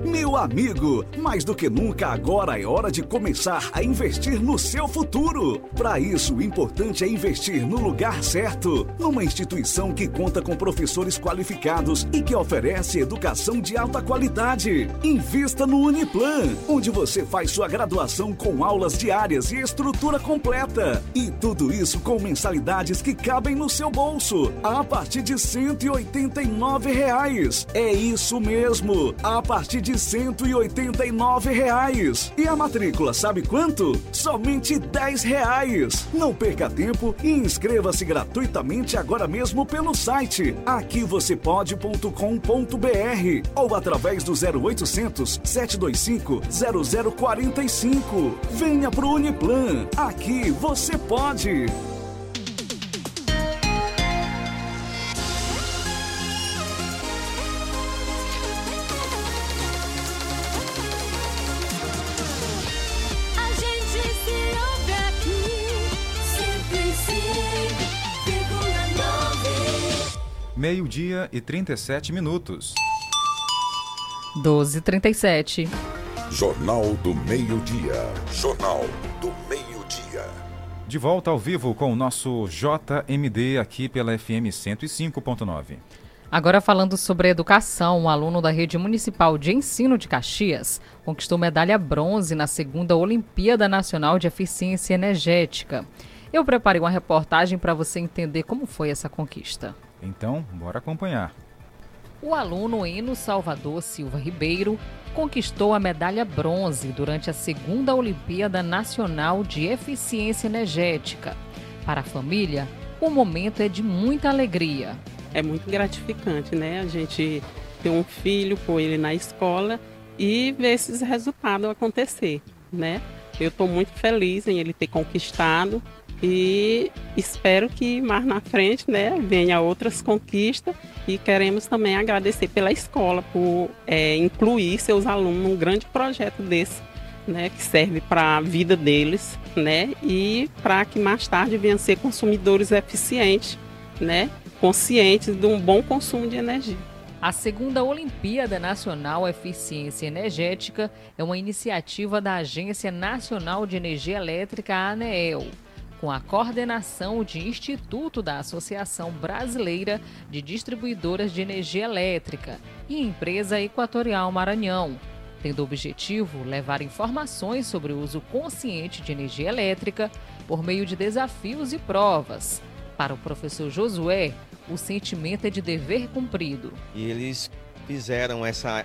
Meu amigo, mais do que nunca agora é hora de começar a investir no seu futuro. Para isso, o importante é investir no lugar certo, numa instituição que conta com professores qualificados e que oferece educação de alta qualidade. Invista no Uniplan, onde você faz sua graduação com aulas diárias e estrutura completa. E tudo isso com mensalidades que cabem no seu bolso, a partir de R$ 189,00. É isso mesmo, a partir de R$ 189,00. E a matrícula, sabe quanto? Somente R$ 10,00. Não perca tempo e inscreva-se gratuitamente agora mesmo pelo site aquivocêpode.com.br ou através do 0800 725 0045. Venha pro Uniplan. Aqui você pode. 12h37. 12h37. Jornal do Meio-Dia. Jornal do Meio-Dia. De volta ao vivo com o nosso JMD aqui pela FM 105.9. Agora falando sobre educação, um aluno da Rede Municipal de Ensino de Caxias conquistou medalha bronze na 2ª Olimpíada Nacional de Eficiência Energética. Eu preparei uma reportagem para você entender como foi essa conquista. Então, bora acompanhar. O aluno Eno Salvador Silva Ribeiro conquistou a medalha bronze durante a 2ª Olimpíada Nacional de Eficiência Energética. Para a família, o momento é de muita alegria. É muito gratificante, né? A gente ter um filho, pôr ele na escola e ver esses resultados acontecer, né? Eu estou muito feliz em ele ter conquistado e espero que mais na frente, né, venha outras conquistas, e queremos também agradecer pela escola por incluir seus alunos num grande projeto desse, né, que serve para a vida deles, né, e para que mais tarde venham ser consumidores eficientes, né, conscientes de um bom consumo de energia. A 2ª Olimpíada Nacional Eficiência Energética é uma iniciativa da Agência Nacional de Energia Elétrica, Aneel, com a coordenação de Instituto da Associação Brasileira de Distribuidoras de Energia Elétrica e Empresa Equatorial Maranhão, tendo o objetivo levar informações sobre o uso consciente de energia elétrica por meio de desafios e provas. Para o professor Josué, o sentimento é de dever cumprido. E eles fizeram essa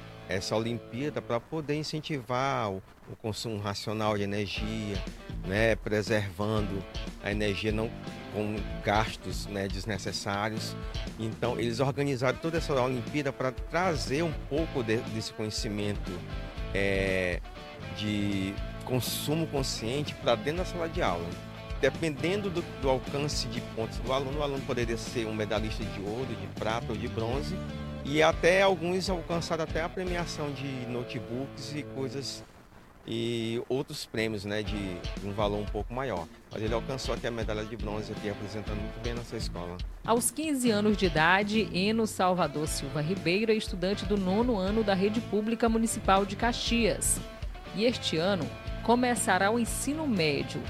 Olimpíada para poder incentivar o consumo racional de energia, né, preservando a energia não com gastos, né, desnecessários. Então, eles organizaram toda essa Olimpíada para trazer um pouco desse conhecimento de consumo consciente para dentro da sala de aula. Dependendo do alcance de pontos do aluno, o aluno poderia ser um medalhista de ouro, de prata ou de bronze, e até alguns alcançaram até a premiação de notebooks e coisas, e outros prêmios, né, de um valor um pouco maior. Mas ele alcançou até a medalha de bronze aqui, representando muito bem nossa escola. Aos 15 anos de idade, Eno Salvador Silva Ribeiro é estudante do 9º ano da Rede Pública Municipal de Caxias. E este ano começará o ensino médio.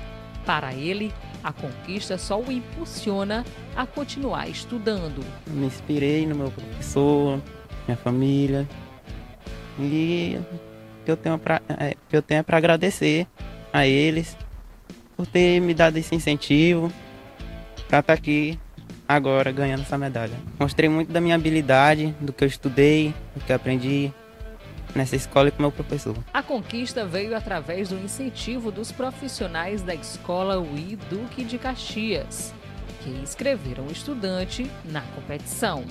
Para ele, a conquista só o impulsiona a continuar estudando. Eu me inspirei no meu professor, minha família, e eu tenho para agradecer a eles por ter me dado esse incentivo para estar aqui agora ganhando essa medalha. Mostrei muito da minha habilidade, do que eu estudei, do que eu aprendi nessa escola e com o meu professor. A conquista veio através do incentivo dos profissionais da escola UI Duque de Caxias, que inscreveram o estudante na competição.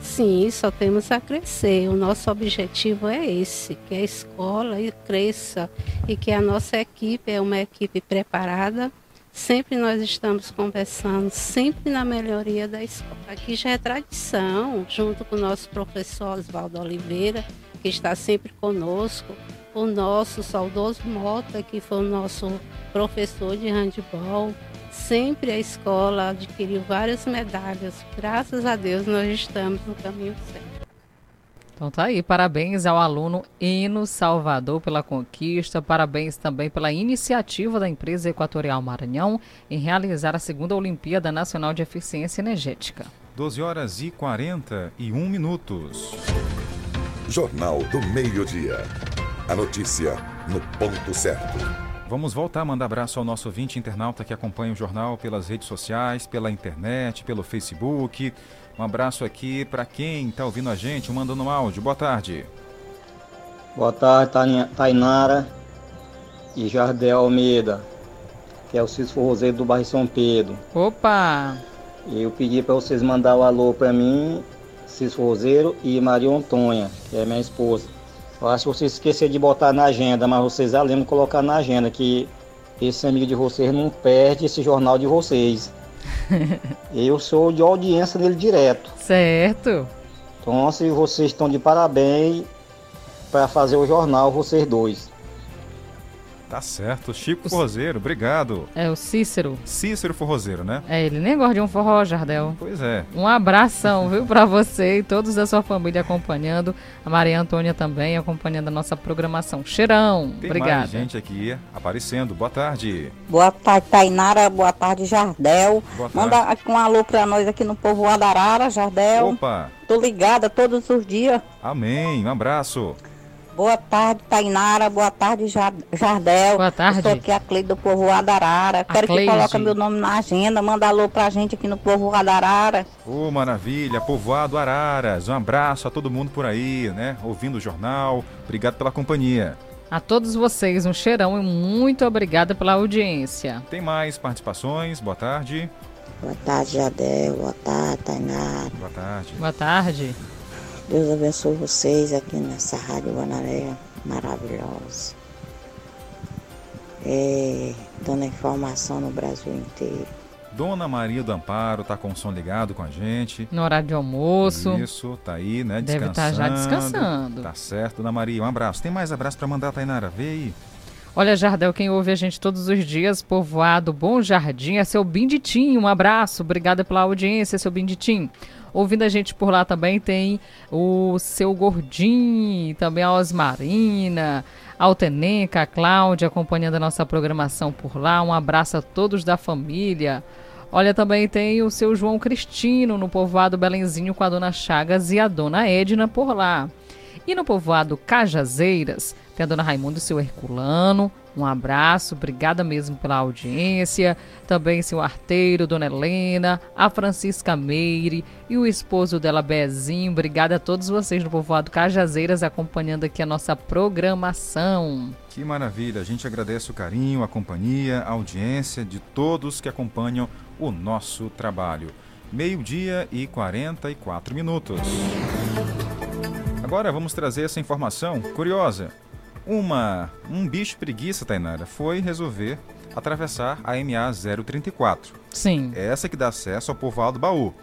Sim, só temos a crescer. O nosso objetivo é esse, que a escola cresça e que a nossa equipe é uma equipe preparada. Sempre nós estamos conversando, sempre na melhoria da escola. Aqui já é tradição, junto com o nosso professor Oswaldo Oliveira, que está sempre conosco, o nosso saudoso Mota, que foi o nosso professor de handebol. Sempre a escola adquiriu várias medalhas. Graças a Deus, nós estamos no caminho certo. Então tá aí, parabéns ao aluno Eno Salvador pela conquista, parabéns também pela iniciativa da Empresa Equatorial Maranhão em realizar a 2ª Olimpíada Nacional de Eficiência Energética. 12h41. Jornal do Meio-Dia. A notícia no ponto certo. Vamos voltar a mandar abraço ao nosso ouvinte internauta que acompanha o jornal pelas redes sociais, pela internet, pelo Facebook. Um abraço aqui para quem está ouvindo a gente, mandando um áudio. Boa tarde. Boa tarde, Tainara e Jardel Almeida, que é o Cis Forrozeiro do bairro São Pedro. Opa! Eu pedi para vocês mandar o alô para mim, Cis Forrozeiro e Maria Antônia, que é minha esposa. Eu acho que vocês esqueceram de botar na agenda, mas vocês já lembram de colocar na agenda que esse amigo de vocês não perde esse jornal de vocês. Eu sou de audiência dele direto. Certo. Então, se vocês estão de parabéns para fazer o jornal, vocês dois. Tá certo. Chico Forrozeiro, obrigado. É, o Cícero. Cícero Forrozeiro, né? É, ele nem gosta de um forró, Jardel. Pois é. Um abração, viu, pra você e todos da sua família acompanhando. A Maria Antônia também acompanhando a nossa programação. Cheirão, obrigado. Tem gente aqui aparecendo. Boa tarde. Boa tarde, Tainara. Boa tarde, Jardel. Boa tarde. Manda um alô pra nós aqui no Povoado Arara, Jardel. Opa. Tô ligada todos os dias. Amém. Um abraço. Boa tarde, Tainara. Boa tarde, Jardel. Boa tarde. Eu sou aqui a Cleide do Povoado Arara. Quero que coloque meu nome na agenda. Manda alô pra gente aqui no Povoado Arara. Ô, maravilha. Povoado Araras. Um abraço a todo mundo por aí, né? Ouvindo o jornal. Obrigado pela companhia. A todos vocês, um cheirão e muito obrigada pela audiência. Tem mais participações. Boa tarde. Boa tarde, Jardel. Boa tarde, Tainara. Boa tarde. Boa tarde. Deus abençoe vocês aqui nessa Rádio Guanaré maravilhosa. É, dando informação no Brasil inteiro. Dona Maria do Amparo tá com o som ligado com a gente. No horário de almoço. Isso, tá aí, né, descansando. Deve estar já descansando. Tá certo, Dona Maria, um abraço. Tem mais abraço para mandar, Tainara? Vê aí. Olha, Jardel, quem ouve a gente todos os dias, Povoado Bom Jardim, é seu Binditinho, um abraço, obrigada pela audiência, seu Binditinho. Ouvindo a gente por lá também tem o seu Gordinho, também a Osmarina, a Alteneca, a Cláudia, acompanhando a nossa programação por lá, um abraço a todos da família. Olha, também tem o seu João Cristino no Povoado Belenzinho com a Dona Chagas e a Dona Edna por lá. E no Povoado Cajazeiras, tem a Dona Raimunda e o seu Herculano. Um abraço, obrigada mesmo pela audiência. Também seu Arteiro, Dona Helena, a Francisca Meire e o esposo dela, Bezinho. Obrigada a todos vocês no Povoado Cajazeiras, acompanhando aqui a nossa programação. Que maravilha, a gente agradece o carinho, a companhia, a audiência de todos que acompanham o nosso trabalho. 12:44. Agora vamos trazer essa informação curiosa. Um bicho preguiça, Tainara, foi resolver atravessar a MA-034. Sim. É essa que dá acesso ao Povoado Baú.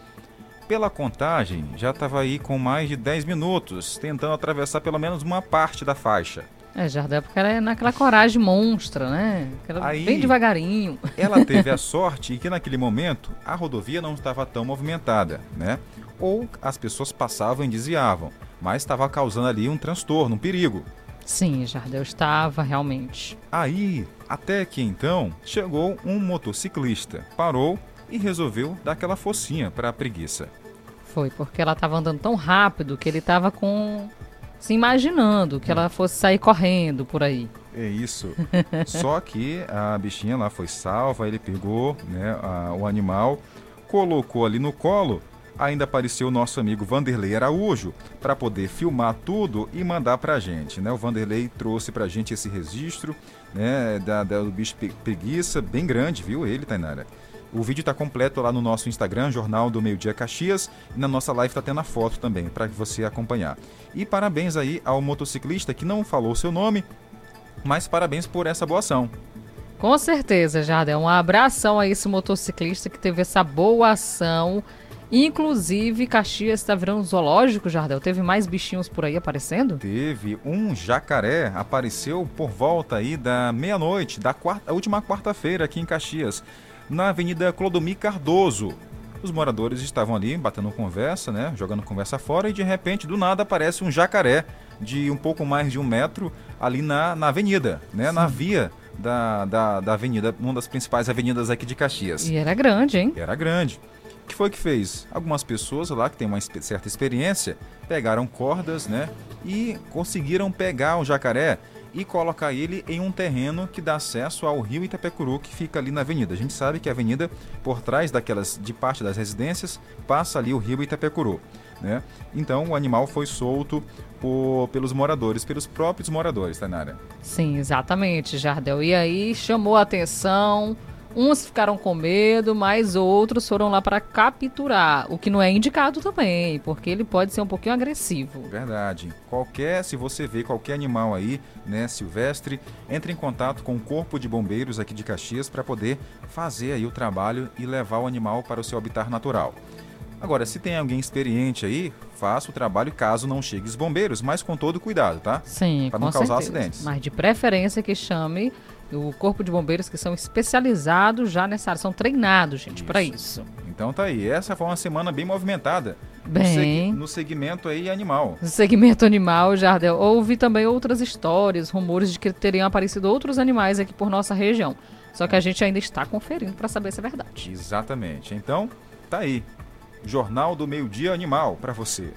Pela contagem, já estava aí com mais de 10 minutos, tentando atravessar pelo menos uma parte da faixa. É, Jardel, porque ela é naquela coragem monstra, né? Ela aí, bem devagarinho. Ela teve a sorte que naquele momento a rodovia não estava tão movimentada, né? Ou as pessoas passavam e desviavam, mas estava causando ali um transtorno, um perigo. Sim, Jardel, estava realmente. Aí, até que então, chegou um motociclista, parou e resolveu dar aquela focinha para a preguiça. Foi, porque ela estava andando tão rápido que ele estava se imaginando que ela fosse sair correndo por aí. É isso. Só que a bichinha lá foi salva, ele pegou, né, o animal, colocou ali no colo. Ainda apareceu o nosso amigo Vanderlei Araújo para poder filmar tudo e mandar para a gente, né? O Vanderlei trouxe para a gente esse registro, né, do bicho preguiça, bem grande, viu ele, Tainara? O vídeo está completo lá no nosso Instagram, Jornal do Meio Dia Caxias, e na nossa live está tendo a foto também, para você acompanhar. E parabéns aí ao motociclista que não falou seu nome, mas parabéns por essa boa ação. Com certeza, Jardel. Um abração a esse motociclista que teve essa boa ação. Inclusive, Caxias está virando um zoológico, Jardel. Teve mais bichinhos por aí aparecendo? Teve. Um jacaré apareceu por volta aí da meia-noite, da última quarta-feira aqui em Caxias, na Avenida Clodomir Cardoso. Os moradores estavam ali batendo conversa, né? Jogando conversa fora e de repente, do nada, aparece um jacaré de um pouco mais de 1 metro ali na avenida, né? Sim. Na via da avenida, uma das principais avenidas aqui de Caxias. E era grande, hein? Era grande. O que foi que fez? Algumas pessoas lá que têm uma certa experiência pegaram cordas, né? E conseguiram pegar o jacaré e colocar ele em um terreno que dá acesso ao rio Itapecuru, que fica ali na avenida. A gente sabe que a avenida, por trás de parte das residências, passa ali o rio Itapecuru, né? Então o animal foi solto pelos próprios moradores, Tainara. Sim, exatamente, Jardel. E aí chamou a atenção. Uns ficaram com medo, mas outros foram lá para capturar, o que não é indicado também, porque ele pode ser um pouquinho agressivo. Verdade. Se você vê qualquer animal aí, né, silvestre, entre em contato com o Corpo de Bombeiros aqui de Caxias para poder fazer aí o trabalho e levar o animal para o seu habitat natural. Agora, se tem alguém experiente aí, faça o trabalho caso não chegue os bombeiros, mas com todo cuidado, tá? Sim, para não causar acidentes. Mas de preferência que chame o Corpo de Bombeiros que são especializados já nessa área, são treinados, gente, para isso. Então tá aí, essa foi uma semana bem movimentada. Bem, no segmento aí animal. No segmento animal, Jardel, houve também outras histórias, rumores de que teriam aparecido outros animais aqui por nossa região. Só que a gente ainda está conferindo para saber se é verdade. Exatamente. Então, tá aí. Jornal do Meio-Dia Animal para você.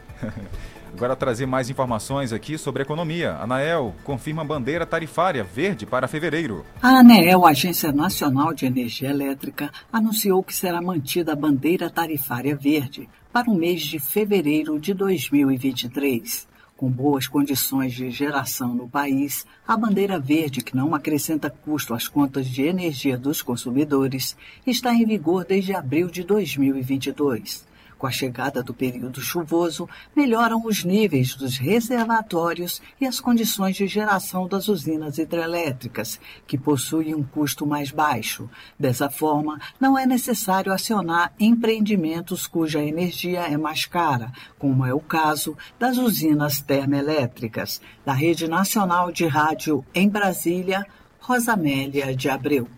Agora trazer mais informações aqui sobre economia. A Aneel confirma bandeira tarifária verde para fevereiro. A Aneel, Agência Nacional de Energia Elétrica, anunciou que será mantida a bandeira tarifária verde para o mês de fevereiro de 2023. Com boas condições de geração no país, a bandeira verde, que não acrescenta custo às contas de energia dos consumidores, está em vigor desde abril de 2022. Com a chegada do período chuvoso, melhoram os níveis dos reservatórios e as condições de geração das usinas hidrelétricas, que possuem um custo mais baixo. Dessa forma, não é necessário acionar empreendimentos cuja energia é mais cara, como é o caso das usinas termoelétricas. Da Rede Nacional de Rádio em Brasília, Rosamélia de Abreu.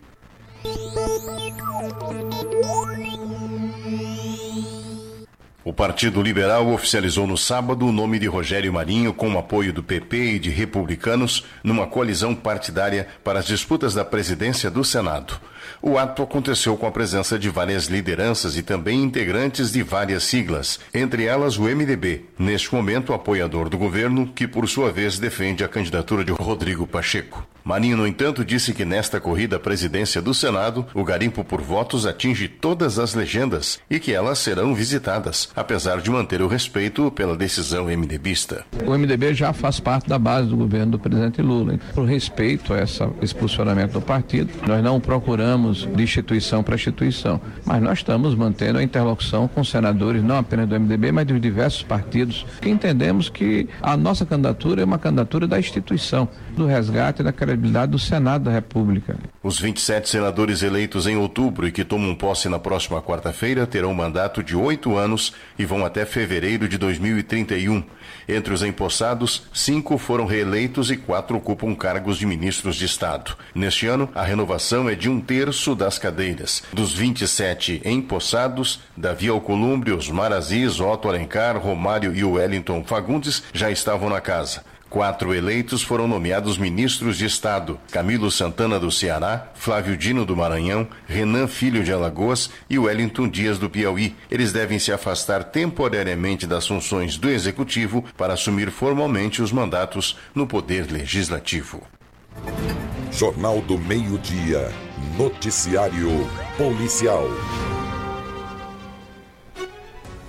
O Partido Liberal oficializou no sábado o nome de Rogério Marinho com o apoio do PP e de republicanos numa coalizão partidária para as disputas da presidência do Senado. O ato aconteceu com a presença de várias lideranças e também integrantes de várias siglas, entre elas o MDB, neste momento apoiador do governo, que por sua vez defende a candidatura de Rodrigo Pacheco. Marinho, no entanto, disse que nesta corrida à presidência do Senado, o garimpo por votos atinge todas as legendas e que elas serão visitadas, apesar de manter o respeito pela decisão MDBista. O MDB já faz parte da base do governo do presidente Lula. Por respeito a esse posicionamento do partido, nós não procuramos de instituição para instituição, mas nós estamos mantendo a interlocução com senadores, não apenas do MDB, mas de diversos partidos, que entendemos que a nossa candidatura é uma candidatura da instituição, do resgate e da credibilidade do Senado da República. Os 27 senadores eleitos em outubro e que tomam posse na próxima quarta-feira terão mandato de 8 anos e vão até fevereiro de 2031. Entre os empossados, 5 foram reeleitos e 4 ocupam cargos de ministros de Estado. Neste ano, a renovação é de 1/3 das cadeiras. Dos 27 empossados, Davi Alcolumbre, Osmar Aziz, Otto Alencar, Romário e Wellington Fagundes já estavam na casa. 4 eleitos foram nomeados ministros de Estado: Camilo Santana do Ceará, Flávio Dino do Maranhão, Renan Filho de Alagoas e Wellington Dias do Piauí. Eles devem se afastar temporariamente das funções do Executivo para assumir formalmente os mandatos no Poder Legislativo. Jornal do Meio-Dia, noticiário policial.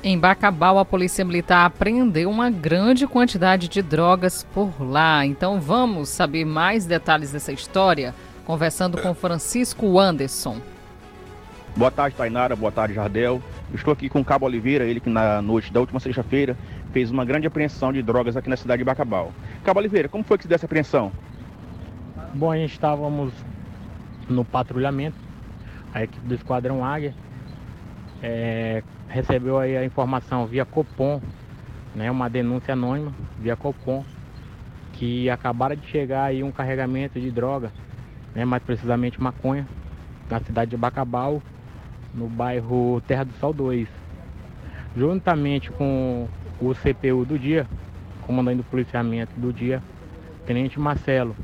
Em Bacabal, a Polícia Militar apreendeu uma grande quantidade de drogas por lá. Então vamos saber mais detalhes dessa história, conversando com Francisco Anderson. Boa tarde, Tainara. Boa tarde, Jardel. Estou aqui com o Cabo Oliveira, ele que na noite da última sexta-feira fez uma grande apreensão de drogas aqui na cidade de Bacabal. Cabo Oliveira, como foi que se deu essa apreensão? Bom, a gente estávamos no patrulhamento, a equipe do Esquadrão Águia, recebeu aí a informação via Copom, né, uma denúncia anônima via Copom, que acabara de chegar aí um carregamento de droga, né, mais precisamente maconha, na cidade de Bacabal, no bairro Terra do Sol 2. Juntamente com o CPU do dia, comandante do policiamento do dia, Tenente Marcelo,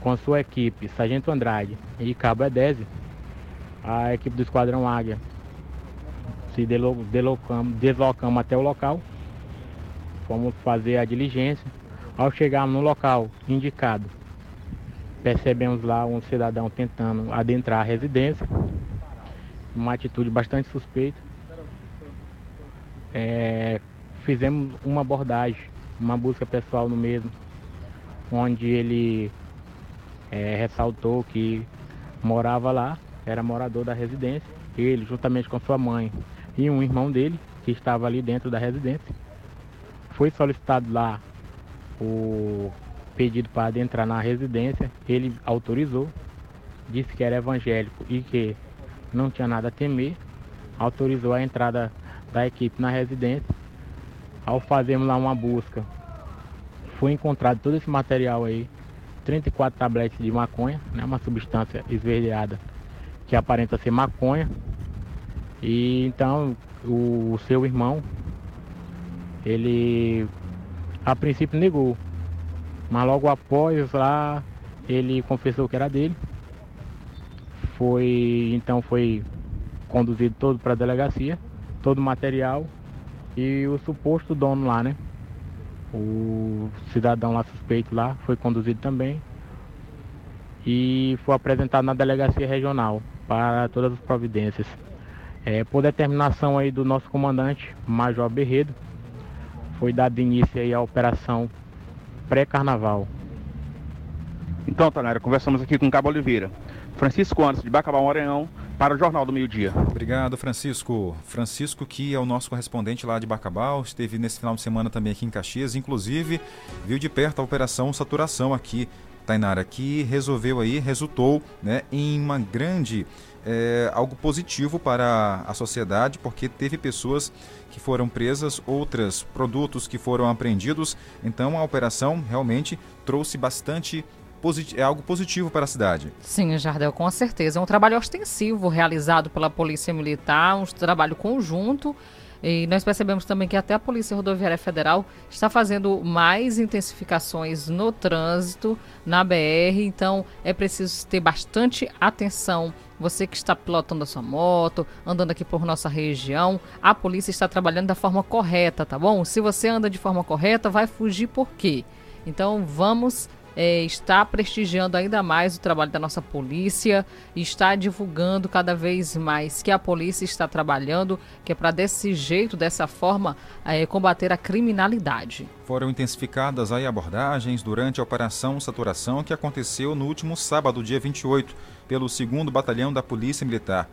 com sua equipe, Sargento Andrade e Cabo Edésio, a equipe do Esquadrão Águia, se deslocamos até o local, fomos fazer a diligência. Ao chegarmos no local indicado, percebemos lá um cidadão tentando adentrar a residência, uma atitude bastante suspeita. Fizemos uma abordagem, uma busca pessoal no mesmo, onde ele ressaltou que morava lá, era morador da residência, ele juntamente com sua mãe e um irmão dele, que estava ali dentro da residência. Foi solicitado lá o pedido para adentrar na residência, ele autorizou, disse que era evangélico e que não tinha nada a temer, autorizou a entrada da equipe na residência. Ao fazermos lá uma busca, foi encontrado todo esse material aí 34 tabletes de maconha, né, uma substância esverdeada que aparenta ser maconha. E então o seu irmão, ele a princípio negou, mas logo após lá ele confessou que era dele. Então foi conduzido todo para a delegacia, todo o material, e o suposto dono lá, né, o cidadão lá suspeito lá, foi conduzido também e foi apresentado na delegacia regional para todas as providências. Por determinação aí do nosso comandante, Major Berredo, foi dado início aí à operação pré-carnaval. Então, Tainara, conversamos aqui com o Cabo Oliveira. Francisco Anderson, de Bacabal, Maranhão, para o Jornal do Meio-Dia. Obrigado, Francisco. Francisco, que é o nosso correspondente lá de Bacabal, esteve nesse final de semana também aqui em Caxias, inclusive viu de perto a Operação Saturação aqui, Tainara, que resultou, né, em uma grande... algo positivo para a sociedade, porque teve pessoas que foram presas, outros produtos que foram apreendidos. Então a operação realmente trouxe bastante algo positivo para a cidade. Sim, Jardel, com certeza. É um trabalho ostensivo realizado pela Polícia Militar, um trabalho conjunto. E nós percebemos também que até a Polícia Rodoviária Federal está fazendo mais intensificações no trânsito, na BR. Então, é preciso ter bastante atenção. Você que está pilotando a sua moto, andando aqui por nossa região, a polícia está trabalhando da forma correta, tá bom? Se você anda de forma correta, vai fugir por quê? Então, vamos... está prestigiando ainda mais o trabalho da nossa polícia, está divulgando cada vez mais que a polícia está trabalhando, que é para desse jeito, dessa forma, combater a criminalidade. Foram intensificadas aí abordagens durante a Operação Saturação, que aconteceu no último sábado, dia 28, pelo 2º Batalhão da Polícia Militar,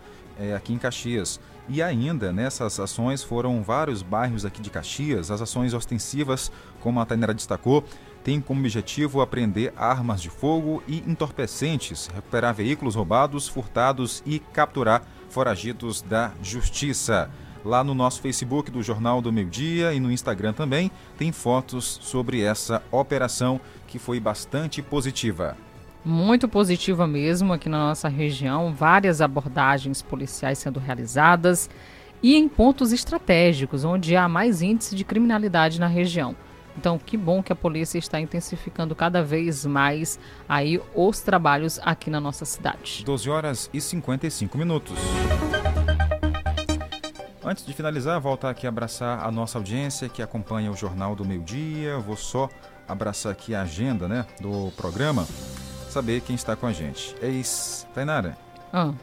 aqui em Caxias. E ainda nessas ações foram vários bairros aqui de Caxias. As ações ostensivas, como a Tainara destacou, tem como objetivo apreender armas de fogo e entorpecentes, recuperar veículos roubados, furtados e capturar foragidos da justiça. Lá no nosso Facebook do Jornal do Meio-Dia e no Instagram também tem fotos sobre essa operação que foi bastante positiva. Muito positiva mesmo aqui na nossa região, várias abordagens policiais sendo realizadas e em pontos estratégicos, onde há mais índice de criminalidade na região. Então, que bom que a polícia está intensificando cada vez mais aí os trabalhos aqui na nossa cidade. 12h55. Antes de finalizar, voltar aqui a abraçar a nossa audiência que acompanha o Jornal do Meio-Dia. Vou só abraçar aqui a agenda, né, do programa, saber quem está com a gente. É isso, Tainara.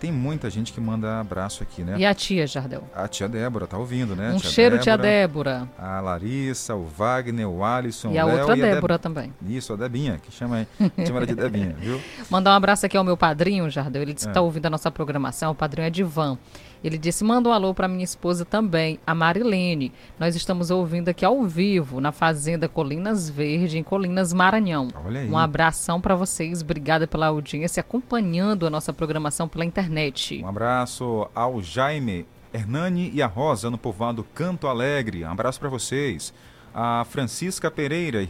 Tem muita gente que manda abraço aqui, né? E a tia, Jardel? A tia Débora, tá ouvindo, né? Um tia cheiro, Débora, tia Débora. A Larissa, o Wagner, o Alisson, o Léo. E a outra Débora também. Isso, a Debinha, que chama ela de Debinha, viu? Mandar um abraço aqui ao meu padrinho, Jardel. Ele disse que tá ouvindo a nossa programação, o padrinho é Divan. Ele disse, manda um alô para minha esposa também, a Marilene. Nós estamos ouvindo aqui ao vivo, na Fazenda Colinas Verde, em Colinas, Maranhão. Olha aí. Um abração para vocês, obrigada pela audiência, acompanhando a nossa programação pela internet. Um abraço ao Jaime, Hernani e a Rosa, no povoado Canto Alegre. Um abraço para vocês. A Francisca Pereira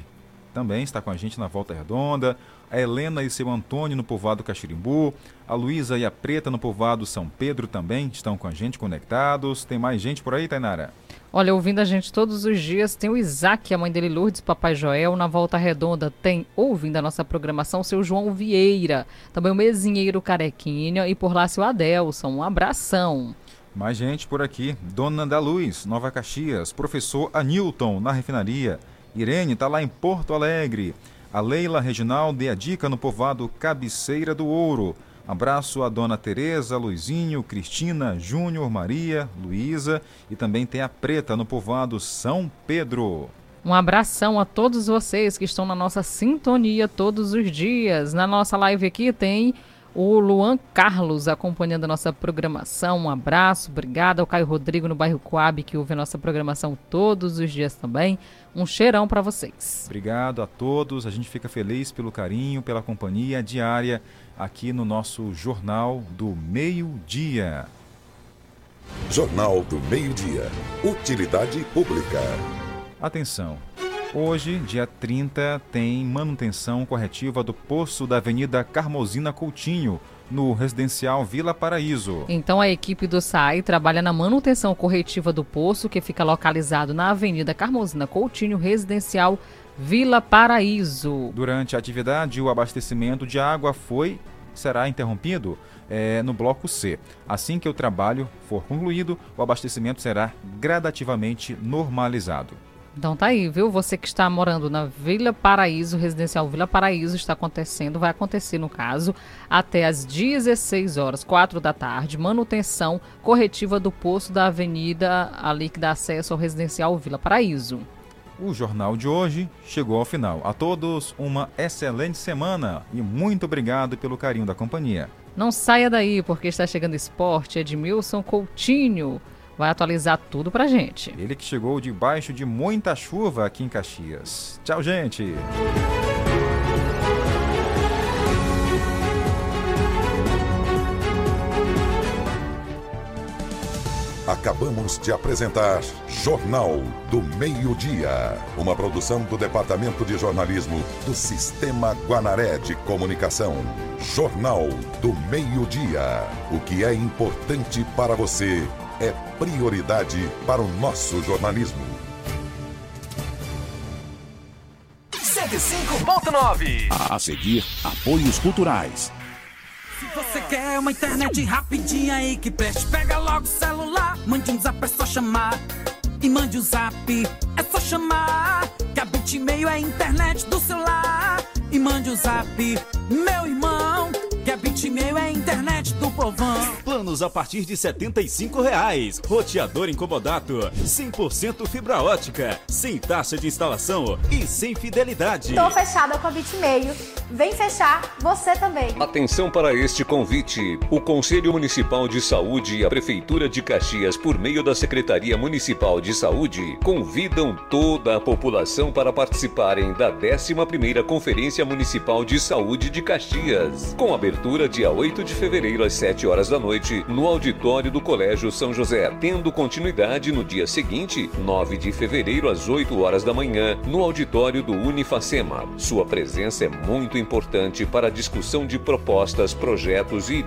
também está com a gente na Volta Redonda. A Helena e seu Antônio no povoado Caxirimbu, a Luísa e a Preta no povoado São Pedro também estão com a gente, conectados. Tem mais gente por aí, Tainara? Olha, ouvindo a gente todos os dias, tem o Isaac, a mãe dele Lourdes, Papai Joel, na Volta Redonda tem, ouvindo a nossa programação, o seu João Vieira, também o Mezinheiro Carequinha e por lá seu Adelson, um abração. Mais gente por aqui, Dona da Luz, Nova Caxias, professor Anilton na refinaria, Irene está lá em Porto Alegre. A Leila Reginaldo e a Dica no povoado Cabeceira do Ouro. Abraço a Dona Tereza, Luizinho, Cristina, Júnior, Maria, Luísa e também tem a Preta no povoado São Pedro. Um abração a todos vocês que estão na nossa sintonia todos os dias. Na nossa live aqui tem o Luan Carlos acompanhando a nossa programação. Um abraço, obrigada ao Caio Rodrigo no bairro Coab que ouve a nossa programação todos os dias também. Um cheirão para vocês. Obrigado a todos. A gente fica feliz pelo carinho, pela companhia diária aqui no nosso Jornal do Meio-Dia. Jornal do Meio-Dia. Utilidade pública. Atenção. Hoje, dia 30, tem manutenção corretiva do poço da Avenida Carmozina Coutinho, no residencial Vila Paraíso. Então a equipe do SAI trabalha na manutenção corretiva do poço, que fica localizado na Avenida Carmozina Coutinho, residencial Vila Paraíso. Durante a atividade, o abastecimento de água será interrompido no bloco C. Assim que o trabalho for concluído, o abastecimento será gradativamente normalizado. Então tá aí, viu? Você que está morando na Vila Paraíso, residencial Vila Paraíso, vai acontecer no caso, até às 16h, 16h, manutenção corretiva do poço da avenida ali que dá acesso ao residencial Vila Paraíso. O jornal de hoje chegou ao final. A todos, uma excelente semana e muito obrigado pelo carinho da companhia. Não saia daí, porque está chegando esporte. Edmilson Coutinho vai atualizar tudo pra gente. Ele que chegou debaixo de muita chuva aqui em Caxias. Tchau, gente! Acabamos de apresentar Jornal do Meio-Dia, uma produção do Departamento de Jornalismo do Sistema Guanaré de Comunicação. Jornal do Meio-Dia. O que é importante para você é prioridade para o nosso jornalismo. 105.9. A seguir, apoios culturais. Se você quer uma internet rapidinha aí que preste, pega logo o celular, mande um zap, é só chamar. E mande um zap, é só chamar. Que a Bitmail é a internet do celular. E mande um zap, meu irmão. Que a Bitmail é a internet do povão. Planos a partir de R$ 75,00. Roteador incomodato, 100% fibra ótica, sem taxa de instalação e sem fidelidade. Tô fechada com a Bitmail. Vem fechar você também. Atenção para este convite. O Conselho Municipal de Saúde e a Prefeitura de Caxias, por meio da Secretaria Municipal de Saúde, convidam toda a população para participarem da 11ª Conferência Municipal de Saúde de Caxias, com abertura dia 8 de fevereiro às 7h, no auditório do Colégio São José, tendo continuidade no dia seguinte, 9 de fevereiro às 8h, no auditório do Unifacema. Sua presença é muito importante para a discussão de propostas, projetos e ideias.